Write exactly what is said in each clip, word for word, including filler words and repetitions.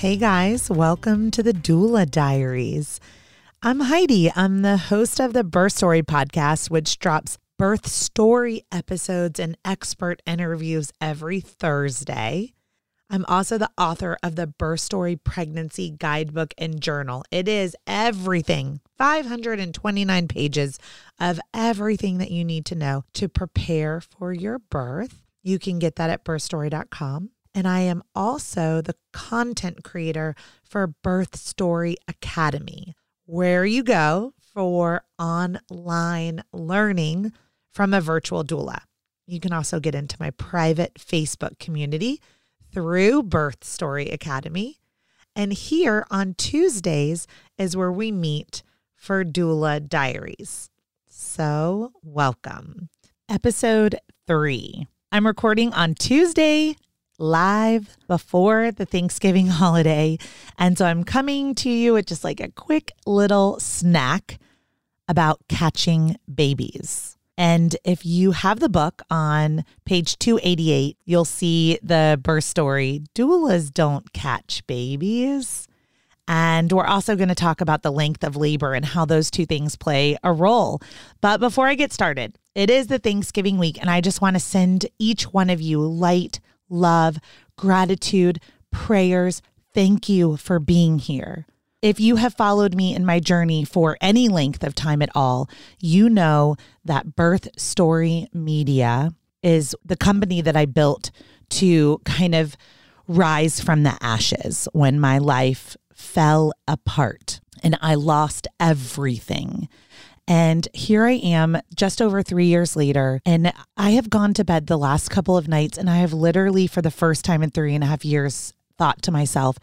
Hey guys, welcome to the Doula Diaries. I'm Heidi. I'm the host of the Birth Story podcast, which drops birth story episodes and expert interviews every Thursday. I'm also the author of the Birth Story Pregnancy Guidebook and Journal. It is everything, five hundred twenty-nine pages of everything that you need to know to prepare for your birth. You can get that at birth story dot com. And I am also the content creator for Birth Story Academy, where you go for online learning from a virtual doula. You can also get into my private Facebook community through Birth Story Academy. And here on Tuesdays is where we meet for Doula Diaries. So welcome. Episode three. I'm recording on Tuesday live before the Thanksgiving holiday. And so I'm coming to you with just like a quick little snack about catching babies. And if you have the book on page two eighty-eight, you'll see the birth story, doulas don't catch babies. And we're also going to talk about the length of labor and how those two things play a role. But before I get started, it is the Thanksgiving week, and I just want to send each one of you light, love, gratitude, prayers. Thank you for being here. If you have followed me in my journey for any length of time at all, you know that Birth Story Media is the company that I built to kind of rise from the ashes when my life fell apart and I lost everything. And here I am just over three years later, and I have gone to bed the last couple of nights, and I have literally for the first time in three and a half years thought to myself,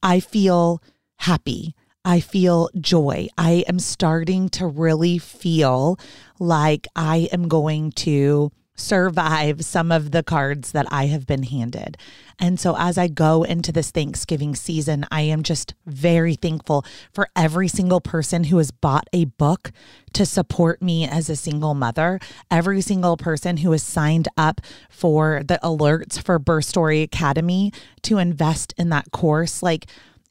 I feel happy. I feel joy. I am starting to really feel like I am going to survive some of the cards that I have been handed. And so as I go into this Thanksgiving season, I am just very thankful for every single person who has bought a book to support me as a single mother, every single person who has signed up for the alerts for Birth Story Academy to invest in that course. Like,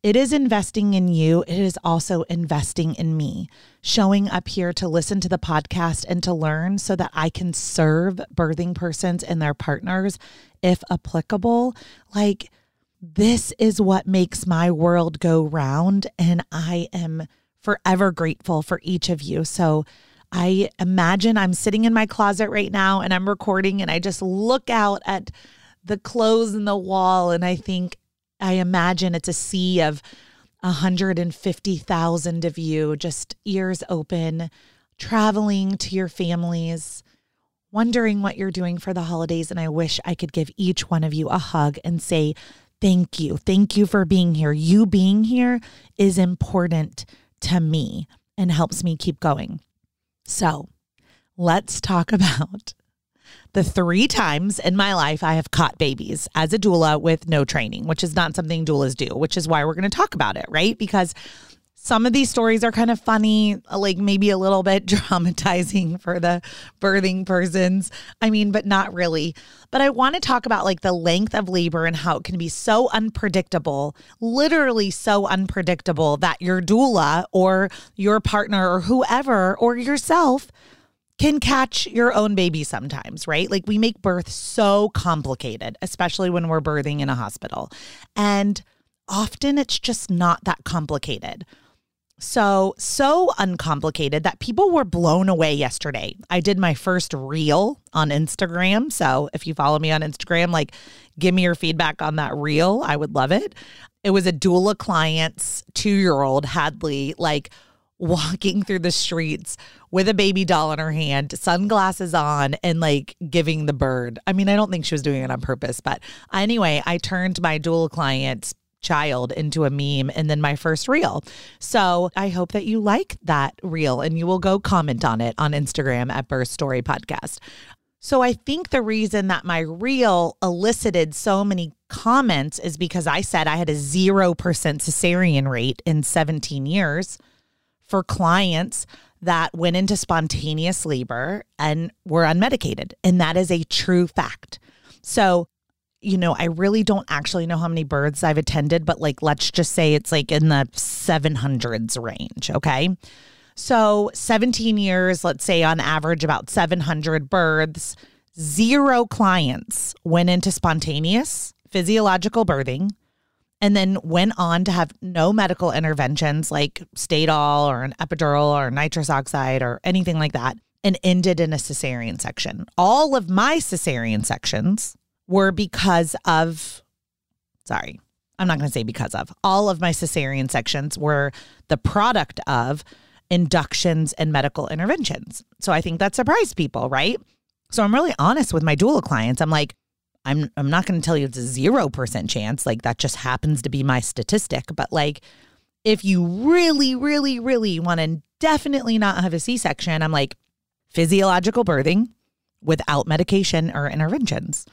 it is investing in you. It is also investing in me, showing up here to listen to the podcast and to learn so that I can serve birthing persons and their partners, if applicable. Like, this is what makes my world go round, and I am forever grateful for each of you. So I imagine I'm sitting in my closet right now and I'm recording, and I just look out at the clothes in the wall and I think, I imagine it's a sea of one hundred fifty thousand of you, just ears open, traveling to your families, wondering what you're doing for the holidays. And I wish I could give each one of you a hug and say, thank you. Thank you for being here. You being here is important to me and helps me keep going. So let's talk about the three times in my life I have caught babies as a doula with no training, which is not something doulas do, which is why we're going to talk about it, right? Because some of these stories are kind of funny, like maybe a little bit traumatizing for the birthing persons. I mean, but not really. But I want to talk about like the length of labor and how it can be so unpredictable, literally so unpredictable that your doula or your partner or whoever or yourself can catch your own baby sometimes, right? Like, we make birth so complicated, especially when we're birthing in a hospital. And often it's just not that complicated. So, so uncomplicated that people were blown away yesterday. I did my first reel on Instagram. So if you follow me on Instagram, like, give me your feedback on that reel. I would love it. It was a doula client's two-year-old, Hadley, like, walking through the streets with a baby doll in her hand, sunglasses on, and like giving the bird. I mean, I don't think she was doing it on purpose, but anyway, I turned my dual client's child into a meme and then my first reel. So I hope that you like that reel and you will go comment on it on Instagram at Birth Story Podcast. So I think the reason that my reel elicited so many comments is because I said I had a zero percent cesarean rate in seventeen years. For clients that went into spontaneous labor and were unmedicated. And that is a true fact. So you know, I really don't actually know how many births I've attended, but like, let's just say it's like in the seven hundreds range. Okay. So seventeen years, let's say on average about seven hundred births, zero clients went into spontaneous physiological birthing and then went on to have no medical interventions like Stadol or an epidural or nitrous oxide or anything like that, and ended in a cesarean section. All of my cesarean sections were because of, sorry, I'm not going to say because of, all of my cesarean sections were the product of inductions and medical interventions. So I think that surprised people, right? So I'm really honest with my doula clients. I'm like, I'm I'm not going to tell you it's a zero percent chance. Like, that just happens to be my statistic. But like, if you really, really, really want to definitely not have a C-section, I'm like, physiological birthing without medication or interventions,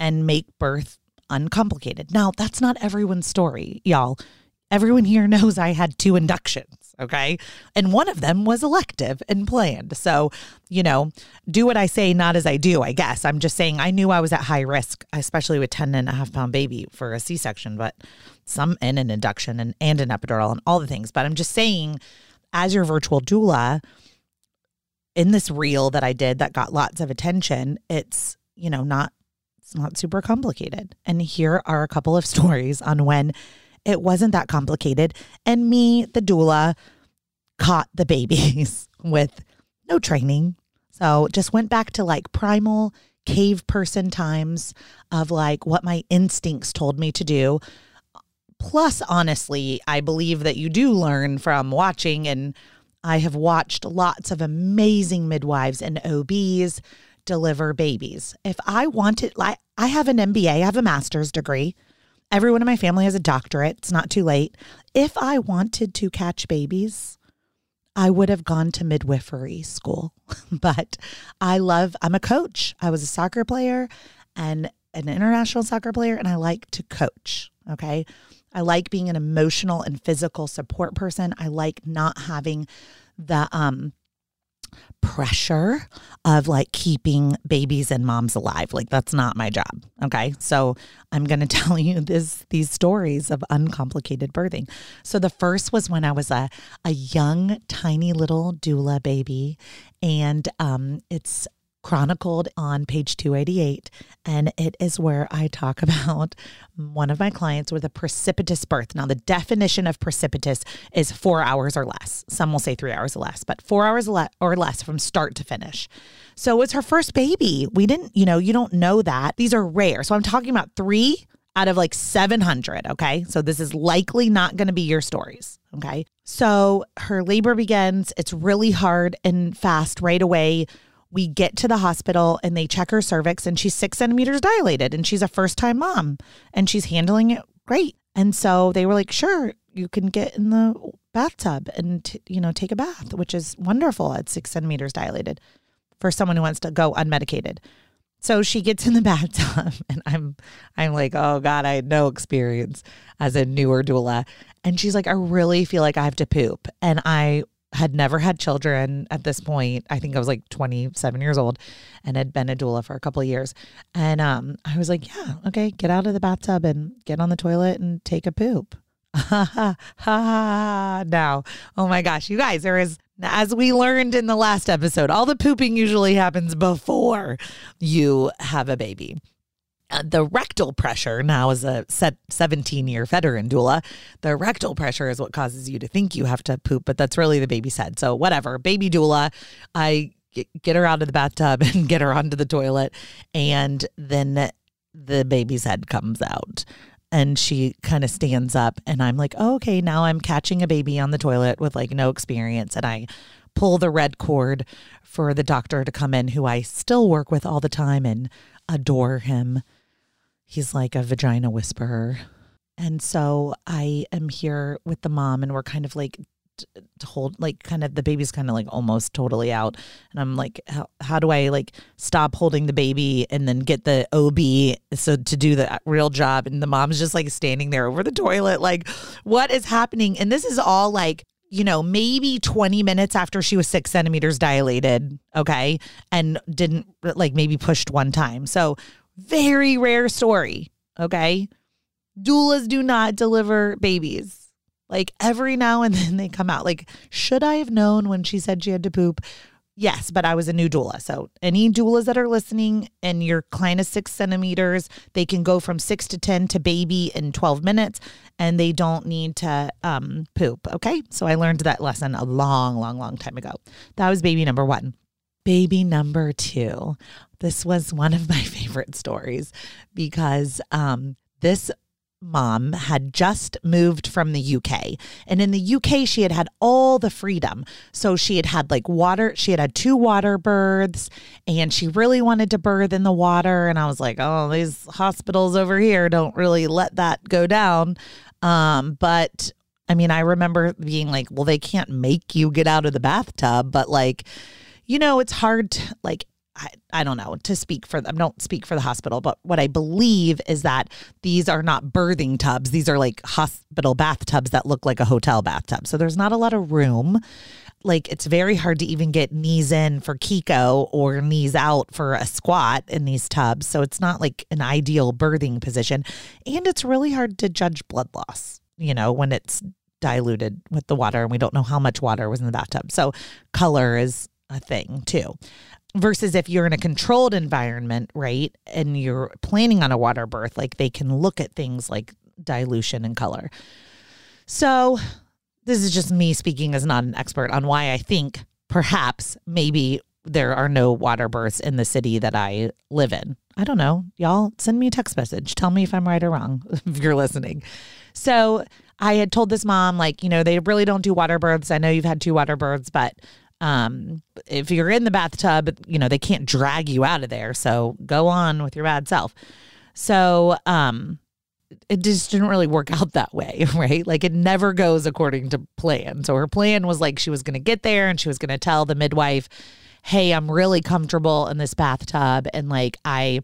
and make birth uncomplicated. Now, that's not everyone's story, y'all. Everyone here knows I had two inductions, okay? And one of them was elective and planned. So, you know, do what I say, not as I do, I guess. I'm just saying I knew I was at high risk, especially with ten and a half pound baby for a C-section, but some in an induction and, and an epidural and all the things. But I'm just saying, as your virtual doula, in this reel that I did that got lots of attention, it's, you know, not, it's not super complicated. And here are a couple of stories on when it wasn't that complicated, and me, the doula, caught the babies with no training. So just went back to like primal cave person times of like what my instincts told me to do. Plus, honestly, I believe that you do learn from watching, and I have watched lots of amazing midwives and O Bs deliver babies. If I wanted, like, I have an M B A, I have a master's degree. Everyone in my family has a doctorate. It's not too late. If I wanted to catch babies, I would have gone to midwifery school. But I love, I'm a coach. I was a soccer player and an international soccer player, and I like to coach, okay? I like being an emotional and physical support person. I like not having the um, pressure of like keeping babies and moms alive. Like, that's not my job. Okay. So I'm going to tell you this, these stories of uncomplicated birthing. So the first was when I was a, a young, tiny little doula baby, and um, it's chronicled on page two eighty-eight. And it is where I talk about one of my clients with a precipitous birth. Now, the definition of precipitous is four hours or less. Some will say three hours or less, but four hours or less from start to finish. So it was her first baby. We didn't, you know, you don't know that. These are rare. So I'm talking about three out of like seven hundred. Okay. So this is likely not going to be your stories. Okay. So her labor begins. It's really hard and fast right away. We get to the hospital and they check her cervix, and she's six centimeters dilated, and she's a first-time mom, and she's handling it great. And so they were like, sure, you can get in the bathtub and, t- you know, take a bath, which is wonderful at six centimeters dilated for someone who wants to go unmedicated. So she gets in the bathtub, and I'm I'm like, oh God, I had no experience as a newer doula. And she's like, I really feel like I have to poop. And I had never had children at this point. I think I was like twenty-seven years old and had been a doula for a couple of years. And um, I was like, yeah, okay, get out of the bathtub and get on the toilet and take a poop. Now, oh my gosh, you guys, there is, as we learned in the last episode, all the pooping usually happens before you have a baby. Uh, the rectal pressure, now as a seventeen-year veteran doula, the rectal pressure is what causes you to think you have to poop, but that's really the baby's head. So whatever, baby doula, I get her out of the bathtub and get her onto the toilet, and then the baby's head comes out. And she kind of stands up, and I'm like, oh, okay, now I'm catching a baby on the toilet with like no experience. And I pull the red cord for the doctor to come in, who I still work with all the time and adore him. He's like a vagina whisperer. And so I am here with the mom, and we're kind of like t- to hold, like kind of the baby's kind of like almost totally out. And I'm like, how, how do I like stop holding the baby and then get the O B so to do the real job? And the mom's just like standing there over the toilet. Like, what is happening? And this is all like, you know, maybe twenty minutes after she was six centimeters dilated. Okay. And didn't like maybe pushed one time. So Very rare story, okay? Doulas do not deliver babies. Like every now and then they come out. Like, should I have known when she said she had to poop? Yes, but I was a new doula. So any doulas that are listening and your client is six centimeters, they can go from six to ten to baby in twelve minutes and they don't need to um, poop, okay? So I learned that lesson a long, long, long time ago. That was baby number one. Baby number two. This was one of my favorite stories because um, this mom had just moved from the U K. And in the U K, she had had all the freedom. So she had had like water. She had had two water births and she really wanted to birth in the water. And I was like, oh, these hospitals over here don't really let that go down. Um, but I mean, I remember being like, well, they can't make you get out of the bathtub. But like, you know, it's hard to like, I, I don't know, to speak for them, don't speak for the hospital, but what I believe is that these are not birthing tubs. These are like hospital bathtubs that look like a hotel bathtub. So there's not a lot of room. Like it's very hard to even get knees in for Kiko or knees out for a squat in these tubs. So it's not like an ideal birthing position. And it's really hard to judge blood loss, you know, when it's diluted with the water and we don't know how much water was in the bathtub. So color is a thing too. Versus if you're in a controlled environment, right, and you're planning on a water birth, like they can look at things like dilution and color. So this is just me speaking as not an expert on why I think perhaps maybe there are no water births in the city that I live in. I don't know. Y'all send me a text message. Tell me if I'm right or wrong if you're listening. So I had told this mom, like, you know, they really don't do water births. I know you've had two water births, but Um, if you're in the bathtub, you know, they can't drag you out of there. So go on with your bad self. So, um, it just didn't really work out that way, right? Like it never goes according to plan. So her plan was like, she was going to get there and she was going to tell the midwife, hey, I'm really comfortable in this bathtub. And like, I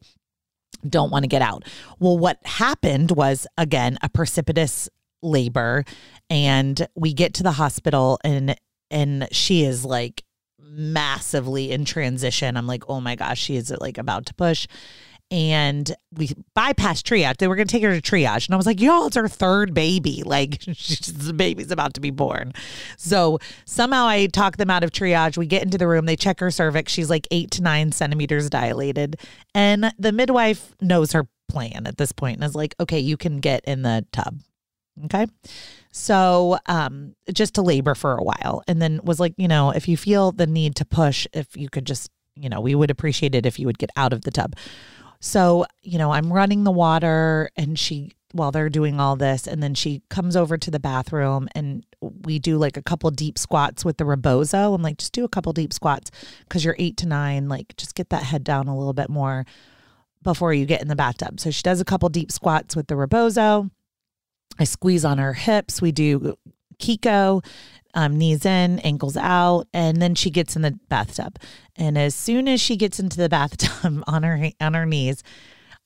don't want to get out. Well, what happened was, again, a precipitous labor, and we get to the hospital and And she is like massively in transition. I'm like, oh my gosh, she is like about to push. And we bypassed triage. They were going to take her to triage. And I was like, y'all, it's her third baby. Like, the baby's about to be born. So somehow I talked them out of triage. We get into the room. They check her cervix. She's like eight to nine centimeters dilated. And the midwife knows her plan at this point and is like, okay, you can get in the tub. Okay. So um, just to labor for a while, and then was like, you know, if you feel the need to push, if you could just, you know, we would appreciate it if you would get out of the tub. So, you know, I'm running the water and she, while they're doing all this, and then she comes over to the bathroom and we do like a couple deep squats with the rebozo. I'm like, just do a couple deep squats because you're eight to nine, like just get that head down a little bit more before you get in the bathtub. So she does a couple deep squats with the rebozo. I squeeze on her hips. We do Kiko, um, knees in, ankles out, and then she gets in the bathtub. And as soon as she gets into the bathtub on her on her knees,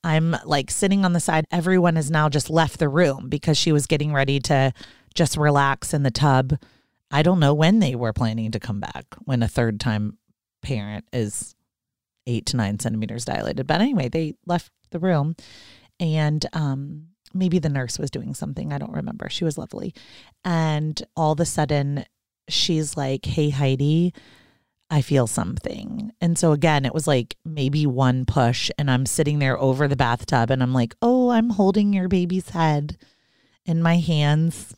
I'm like sitting on the side. Everyone has now just left the room because she was getting ready to just relax in the tub. I don't know when they were planning to come back when a third time parent is eight to nine centimeters dilated. But anyway, they left the room and, um, maybe the nurse was doing something. I don't remember. She was lovely. And all of a sudden she's like, hey, Heidi, I feel something. And so again, it was like maybe one push and I'm sitting there over the bathtub and I'm like, oh, I'm holding your baby's head in my hands.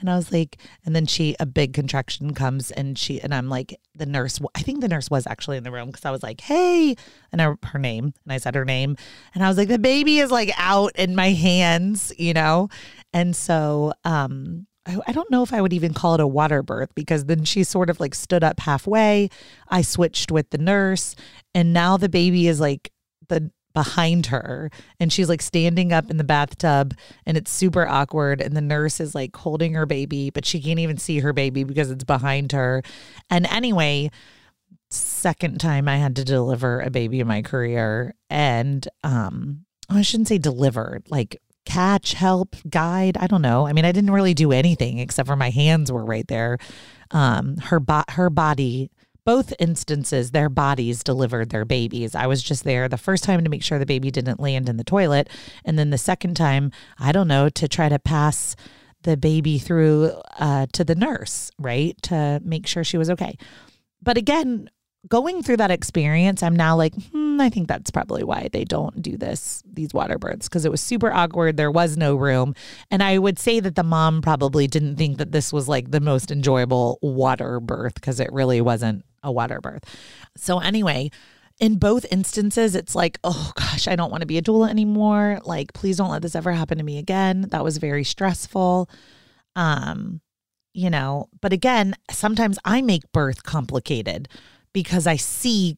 And I was like, and then she, a big contraction comes and she, and I'm like, the nurse, I think the nurse was actually in the room because I was like, hey, and I, her name, and I said her name. And I was like, the baby is like out in my hands, you know? And so um, I, I don't know if I would even call it a water birth because then she sort of like stood up halfway. I switched with the nurse and now the baby is like the behind her and she's like standing up in the bathtub and it's super awkward and the nurse is like holding her baby but she can't even see her baby because it's behind her. And anyway, second time I had to deliver a baby in my career and um I shouldn't say delivered, like catch, help, guide, I don't know. I mean, I didn't really do anything except for my hands were right there. Um her bo- her body both instances, their bodies delivered their babies. I was just there the first time to make sure the baby didn't land in the toilet. And then the second time, I don't know, to try to pass the baby through uh, to the nurse, right? To make sure she was okay. But again, going through that experience, I'm now like, hmm, I think that's probably why they don't do this, these water births, because it was super awkward. There was no room. And I would say that the mom probably didn't think that this was like the most enjoyable water birth because it really wasn't a water birth. So anyway, in both instances, it's like, oh gosh, I don't want to be a doula anymore. Like, please don't let this ever happen to me again. That was very stressful. Um, you know, but again, sometimes I make birth complicated, because I see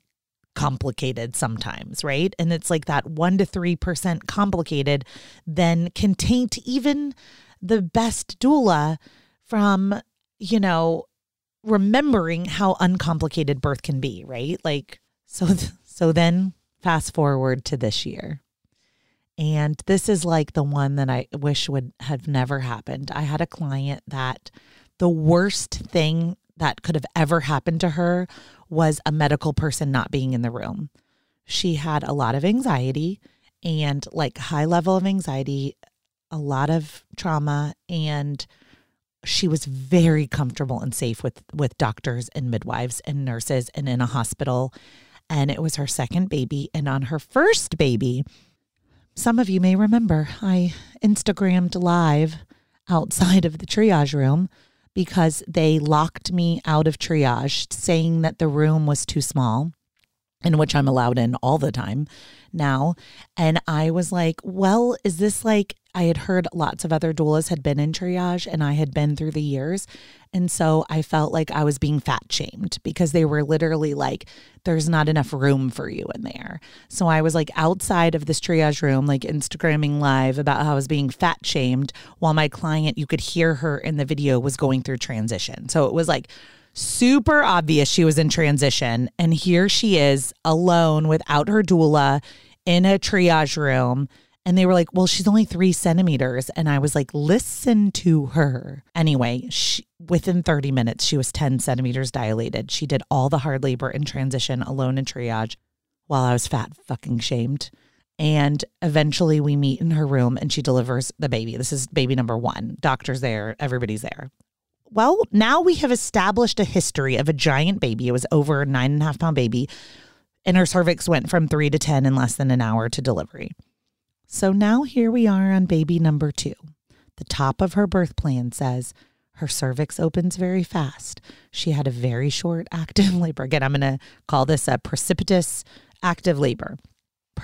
complicated sometimes, right? And it's like that one to three percent complicated then can taint even the best doula from, you know, remembering how uncomplicated birth can be, right? Like, so, so then fast forward to this year. And this is like the one that I wish would have never happened. I had a client that the worst thing that could have ever happened to her was a medical person not being in the room. She had a lot of anxiety and like high level of anxiety, a lot of trauma, and she was very comfortable and safe with, with doctors and midwives and nurses and in a hospital. And it was her second baby. And on her first baby, some of you may remember, I Instagrammed live outside of the triage room because they locked me out of triage, saying that the room was too small, in which I'm allowed in all the time now. And I was like, well, is this like, I had heard lots of other doulas had been in triage and I had been through the years. And so I felt like I was being fat shamed because they were literally like, there's not enough room for you in there. So I was like outside of this triage room, like Instagramming live about how I was being fat shamed while my client, you could hear her in the video, was going through transition. So it was like super obvious she was in transition. And here she is alone without her doula in a triage room. And they were like, well, she's only three centimeters. And I was like, listen to her. Anyway, she, within thirty minutes, she was ten centimeters dilated. She did all the hard labor in transition alone in triage while I was fat fucking shamed. And eventually we meet in her room and she delivers the baby. This is baby number one. Doctor's there. Everybody's there. Well, now we have established a history of a giant baby. It was over a nine and a half pound baby. And her cervix went from three to ten in less than an hour to delivery. So now here we are on baby number two. The top of her birth plan says her cervix opens very fast. She had a very short active labor. Again, I'm going to call this a precipitous active labor.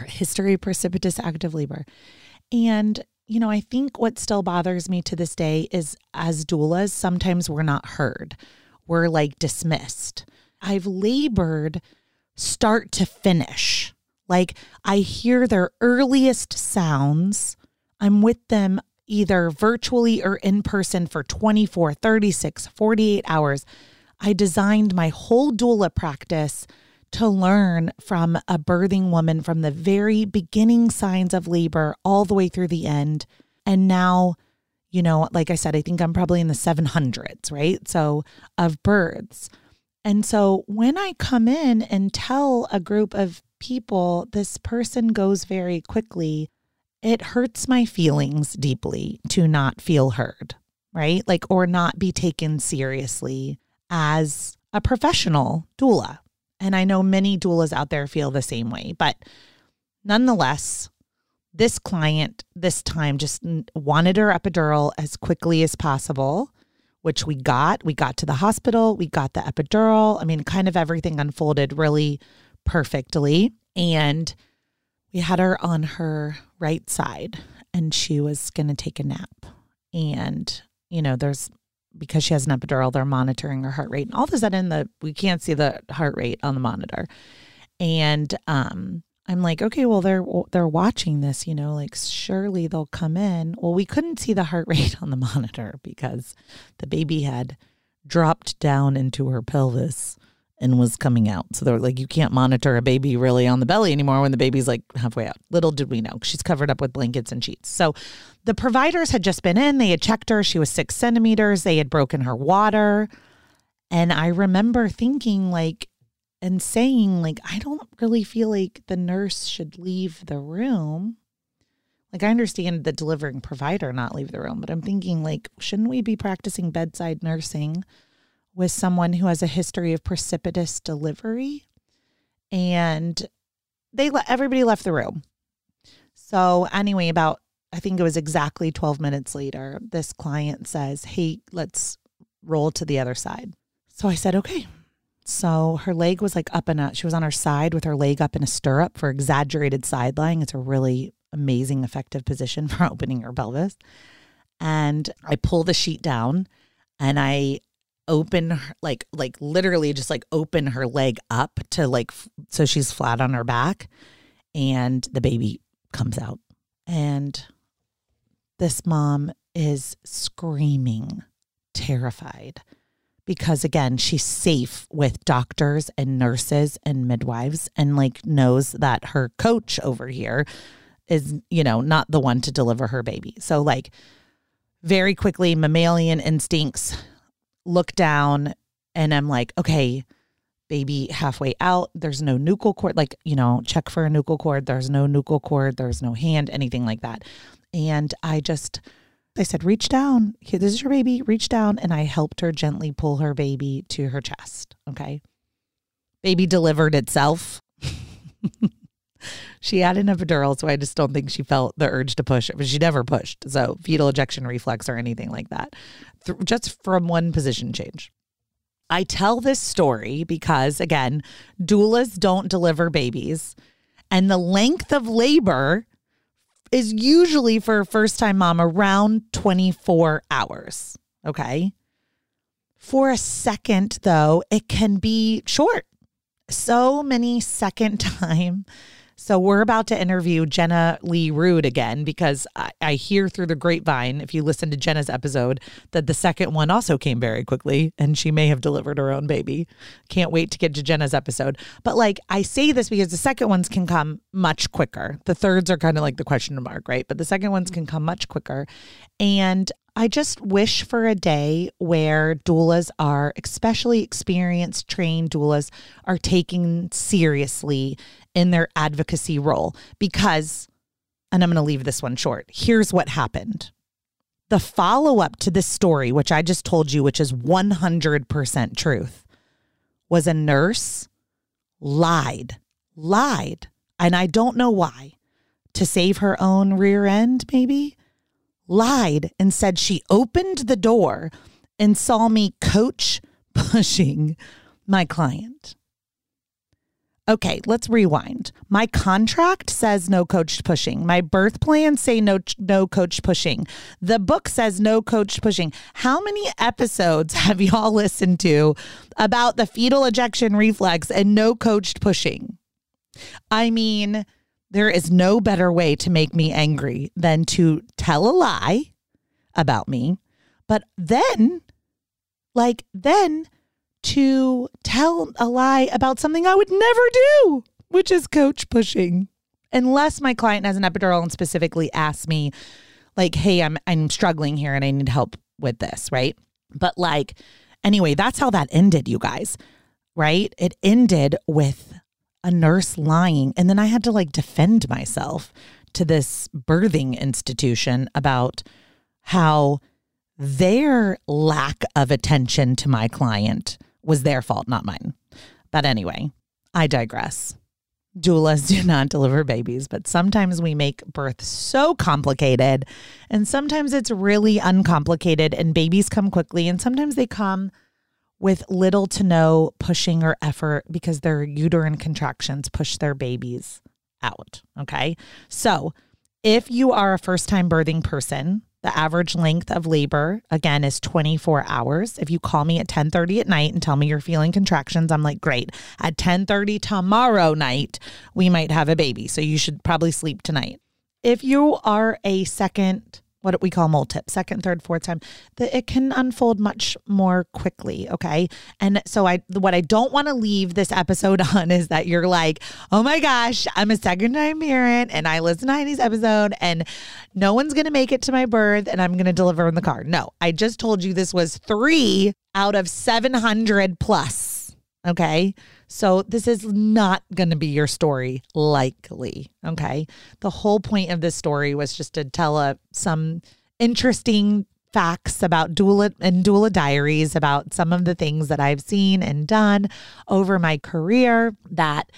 History of precipitous active labor. And, you know, I think what still bothers me to this day is as doulas, sometimes we're not heard. We're like dismissed. I've labored start to finish. Like, I hear their earliest sounds. I'm with them either virtually or in person for twenty-four, thirty-six, forty-eight hours. I designed my whole doula practice to learn from a birthing woman from the very beginning signs of labor all the way through the end. And now, you know, like I said, I think I'm probably in the seven hundreds, right? So of births. And so when I come in and tell a group of people, this person goes very quickly, it hurts my feelings deeply to not feel heard, right? Like, or not be taken seriously as a professional doula. And I know many doulas out there feel the same way, but nonetheless, this client this time just wanted her epidural as quickly as possible, which we got. We got to the hospital, we got the epidural. I mean, kind of everything unfolded really perfectly. And we had her on her right side and she was going to take a nap. And, you know, there's, because she has an epidural, they're monitoring her heart rate. And all of a sudden, the, we can't see the heart rate on the monitor. And um, I'm like, okay, well, they're they're watching this, you know, like surely they'll come in. Well, we couldn't see the heart rate on the monitor because the baby had dropped down into her pelvis and was coming out. So they're like, you can't monitor a baby really on the belly anymore when the baby's like halfway out. Little did we know, she's covered up with blankets and sheets. So the providers had just been in, they had checked her, she was six centimeters, they had broken her water. And I remember thinking like, and saying, like, I don't really feel like the nurse should leave the room. Like, I understand the delivering provider not leave the room, but I'm thinking, like, shouldn't we be practicing bedside nursing with someone who has a history of precipitous delivery? And they let everybody left the room. So anyway, about, I think it was exactly twelve minutes later, this client says, hey, let's roll to the other side. So I said, okay. So her leg was like up and up. She was on her side with her leg up in a stirrup for exaggerated side lying. It's a really amazing, effective position for opening her pelvis. And I pull the sheet down and I open her, like, like literally just like open her leg up to like, f- so she's flat on her back, and the baby comes out. And this mom is screaming, terrified, because again, she's safe with doctors and nurses and midwives, and like knows that her coach over here is, you know, not the one to deliver her baby. So like very quickly, mammalian instincts, look down, and I'm like, okay, baby halfway out. There's no nuchal cord. Like, you know, check for a nuchal cord. There's no nuchal cord. There's no hand, anything like that. And I just, I said, reach down. Here, this is your baby. Reach down. And I helped her gently pull her baby to her chest. Okay. Baby delivered itself. She had an epidural, so I just don't think she felt the urge to push it, but she never pushed. So fetal ejection reflex or anything like that, Th- just from one position change. I tell this story because, again, doulas don't deliver babies, and the length of labor is usually for a first-time mom around twenty-four hours, okay? For a second, though, it can be short. So many second time. So we're about to interview Jenna Lee Roode again, because I, I hear through the grapevine, if you listen to Jenna's episode, that the second one also came very quickly, and she may have delivered her own baby. Can't wait to get to Jenna's episode. But like, I say this because the second ones can come much quicker. The thirds are kind of like the question mark, right? But the second ones can come much quicker. And I just wish for a day where doulas are, especially experienced, trained doulas, are taken seriously in their advocacy role. Because, and I'm going to leave this one short, here's what happened. The follow-up to this story, which I just told you, which is one hundred percent truth, was a nurse lied, lied, and I don't know why, to save her own rear end maybe, lied and said she opened the door and saw me coach pushing my client. Okay, let's rewind. My contract says no coach pushing. My birth plan say no, no coach pushing. The book says no coach pushing. How many episodes have y'all listened to about the fetal ejection reflex and no coached pushing? I mean, there is no better way to make me angry than to tell a lie about me, but then, like, then to tell a lie about something I would never do, which is coach pushing. Unless my client has an epidural and specifically asks me, like, hey, I'm I'm struggling here and I need help with this, right? But like, anyway, that's how that ended, you guys, right? It ended with a nurse lying. And then I had to like defend myself to this birthing institution about how their lack of attention to my client was their fault, not mine. But anyway, I digress. Doulas do not deliver babies, but sometimes we make birth so complicated, and sometimes it's really uncomplicated, and babies come quickly, and sometimes they come with little to no pushing or effort because their uterine contractions push their babies out, okay? So if you are a first-time birthing person, the average length of labor, again, is twenty-four hours. If you call me at ten thirty at night and tell me you're feeling contractions, I'm like, great. At ten thirty tomorrow night, we might have a baby, so you should probably sleep tonight. If you are a second, what we call multip, second, third, fourth time, that it can unfold much more quickly, okay? And so I, what I don't want to leave this episode on is that you're like, oh my gosh, I'm a second-time parent and I listened to Heidi's episode and no one's going to make it to my birth and I'm going to deliver in the car. No, I just told you this was three out of seven hundred plus Okay. So this is not going to be your story, likely. Okay. The whole point of this story was just to tell uh, some interesting facts about doula and doula diaries, about some of the things that I've seen and done over my career that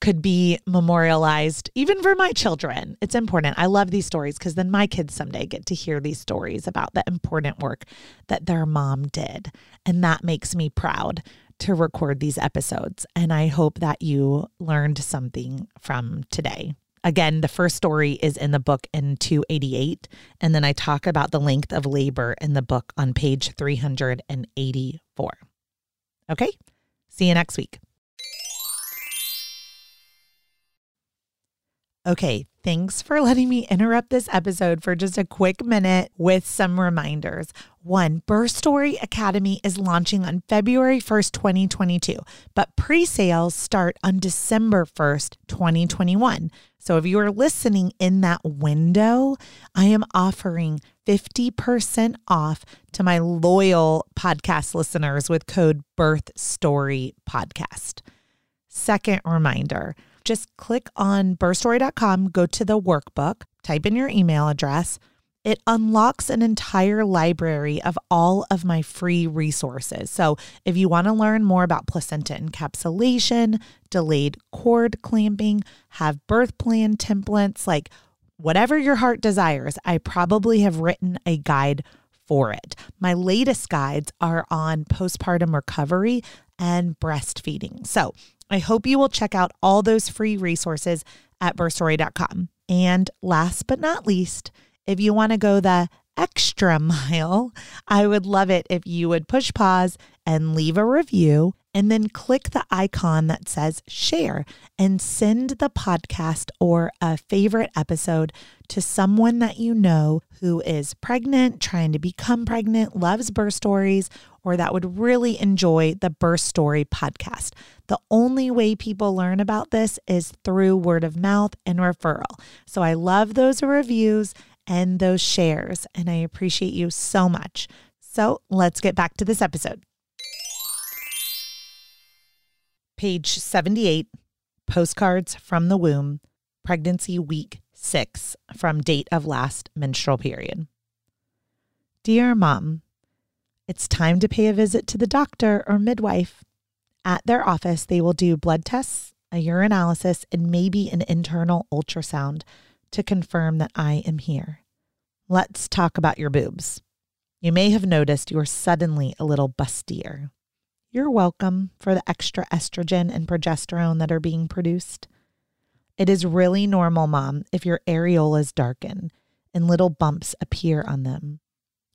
could be memorialized even for my children. It's important. I love these stories because then my kids someday get to hear these stories about the important work that their mom did. And that makes me proud to record these episodes. And I hope that you learned something from today. Again, the first story is in the book in two eighty-eight. And then I talk about the length of labor in the book on page three hundred eighty-four. Okay, see you next week. Okay, thanks for letting me interrupt this episode for just a quick minute with some reminders. One, Birth Story Academy is launching on February first, twenty twenty-two, but pre-sales start on December first, twenty twenty-one. So if you are listening in that window, I am offering fifty percent off to my loyal podcast listeners with code BIRTHSTORYPODCAST. Second reminder, just click on birth story dot com, go to the workbook, type in your email address. It unlocks an entire library of all of my free resources. So if you want to learn more about placenta encapsulation, delayed cord clamping, have birth plan templates, like whatever your heart desires, I probably have written a guide for it. My latest guides are on postpartum recovery and breastfeeding. So I hope you will check out all those free resources at birth story dot com. And last but not least, if you want to go the extra mile, I would love it if you would push pause and leave a review and then click the icon that says share and send the podcast or a favorite episode to someone that you know who is pregnant, trying to become pregnant, loves birth stories, or that would really enjoy the Birth Story podcast. The only way people learn about this is through word of mouth and referral. So I love those reviews and those shares, and I appreciate you so much. So let's get back to this episode. Page seventy-eight, Postcards from the Womb, Pregnancy Week six, from date of last menstrual period. Dear Mom, it's time to pay a visit to the doctor or midwife. At their office, they will do blood tests, a urinalysis, and maybe an internal ultrasound to confirm that I am here. Let's talk about your boobs. You may have noticed you are suddenly a little bustier. You're welcome for the extra estrogen and progesterone that are being produced. It is really normal, Mom, if your areolas darken and little bumps appear on them.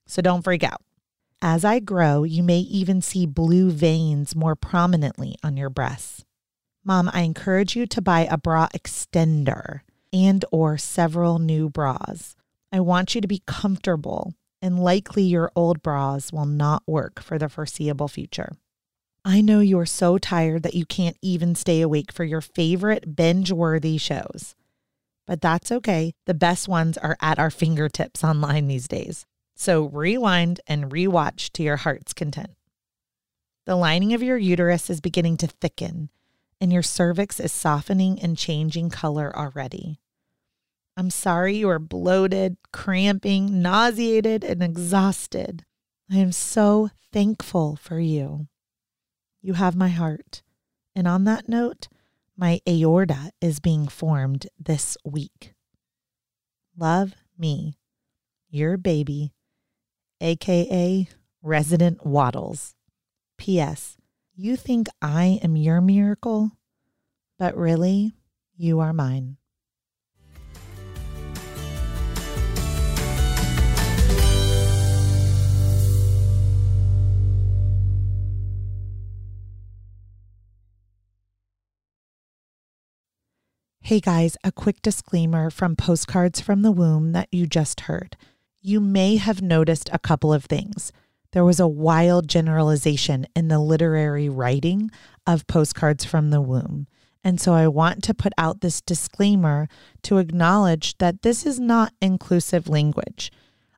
So don't freak out. As I grow, you may even see blue veins more prominently on your breasts. Mom, I encourage you to buy a bra extender and or several new bras. I want you to be comfortable, and likely your old bras will not work for the foreseeable future. I know you're so tired that you can't even stay awake for your favorite binge-worthy shows. But that's okay. The best ones are at our fingertips online these days. So rewind and rewatch to your heart's content. The lining of your uterus is beginning to thicken, and your cervix is softening and changing color already. I'm sorry you are bloated, cramping, nauseated, and exhausted. I am so thankful for you. You have my heart. And on that note, my aorta is being formed this week. Love me, your baby, A K A Resident Waddles. P S. You think I am your miracle, but really, you are mine. Hey guys, a quick disclaimer from Postcards from the Womb that you just heard. You may have noticed a couple of things. There was a wild generalization in the literary writing of Postcards from the Womb. And so I want to put out this disclaimer to acknowledge that this is not inclusive language.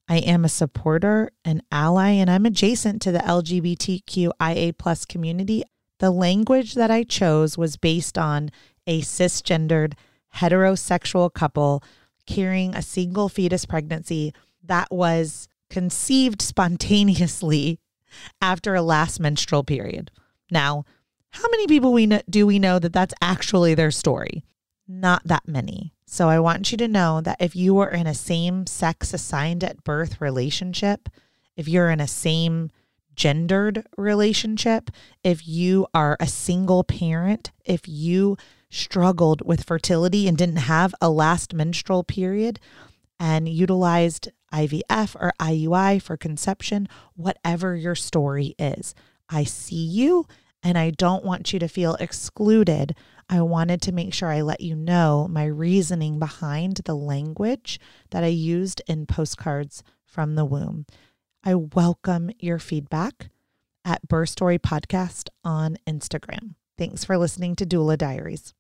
I am a supporter, an ally, and I'm adjacent to the L G B T Q I A plus community. The language that I chose was based on a cisgendered heterosexual couple carrying a single fetus pregnancy that was conceived spontaneously after a last menstrual period. Now, how many people we know, do we know that that's actually their story? Not that many. So I want you to know that if you are in a same-sex assigned at birth relationship, if you're in a same gendered relationship, if you are a single parent, if you struggled with fertility and didn't have a last menstrual period and utilized I V F or I U I for conception, whatever your story is, I see you and I don't want you to feel excluded. I wanted to make sure I let you know my reasoning behind the language that I used in Postcards from the Womb. I welcome your feedback at Birth Story Podcast on Instagram. Thanks for listening to Doula Diaries.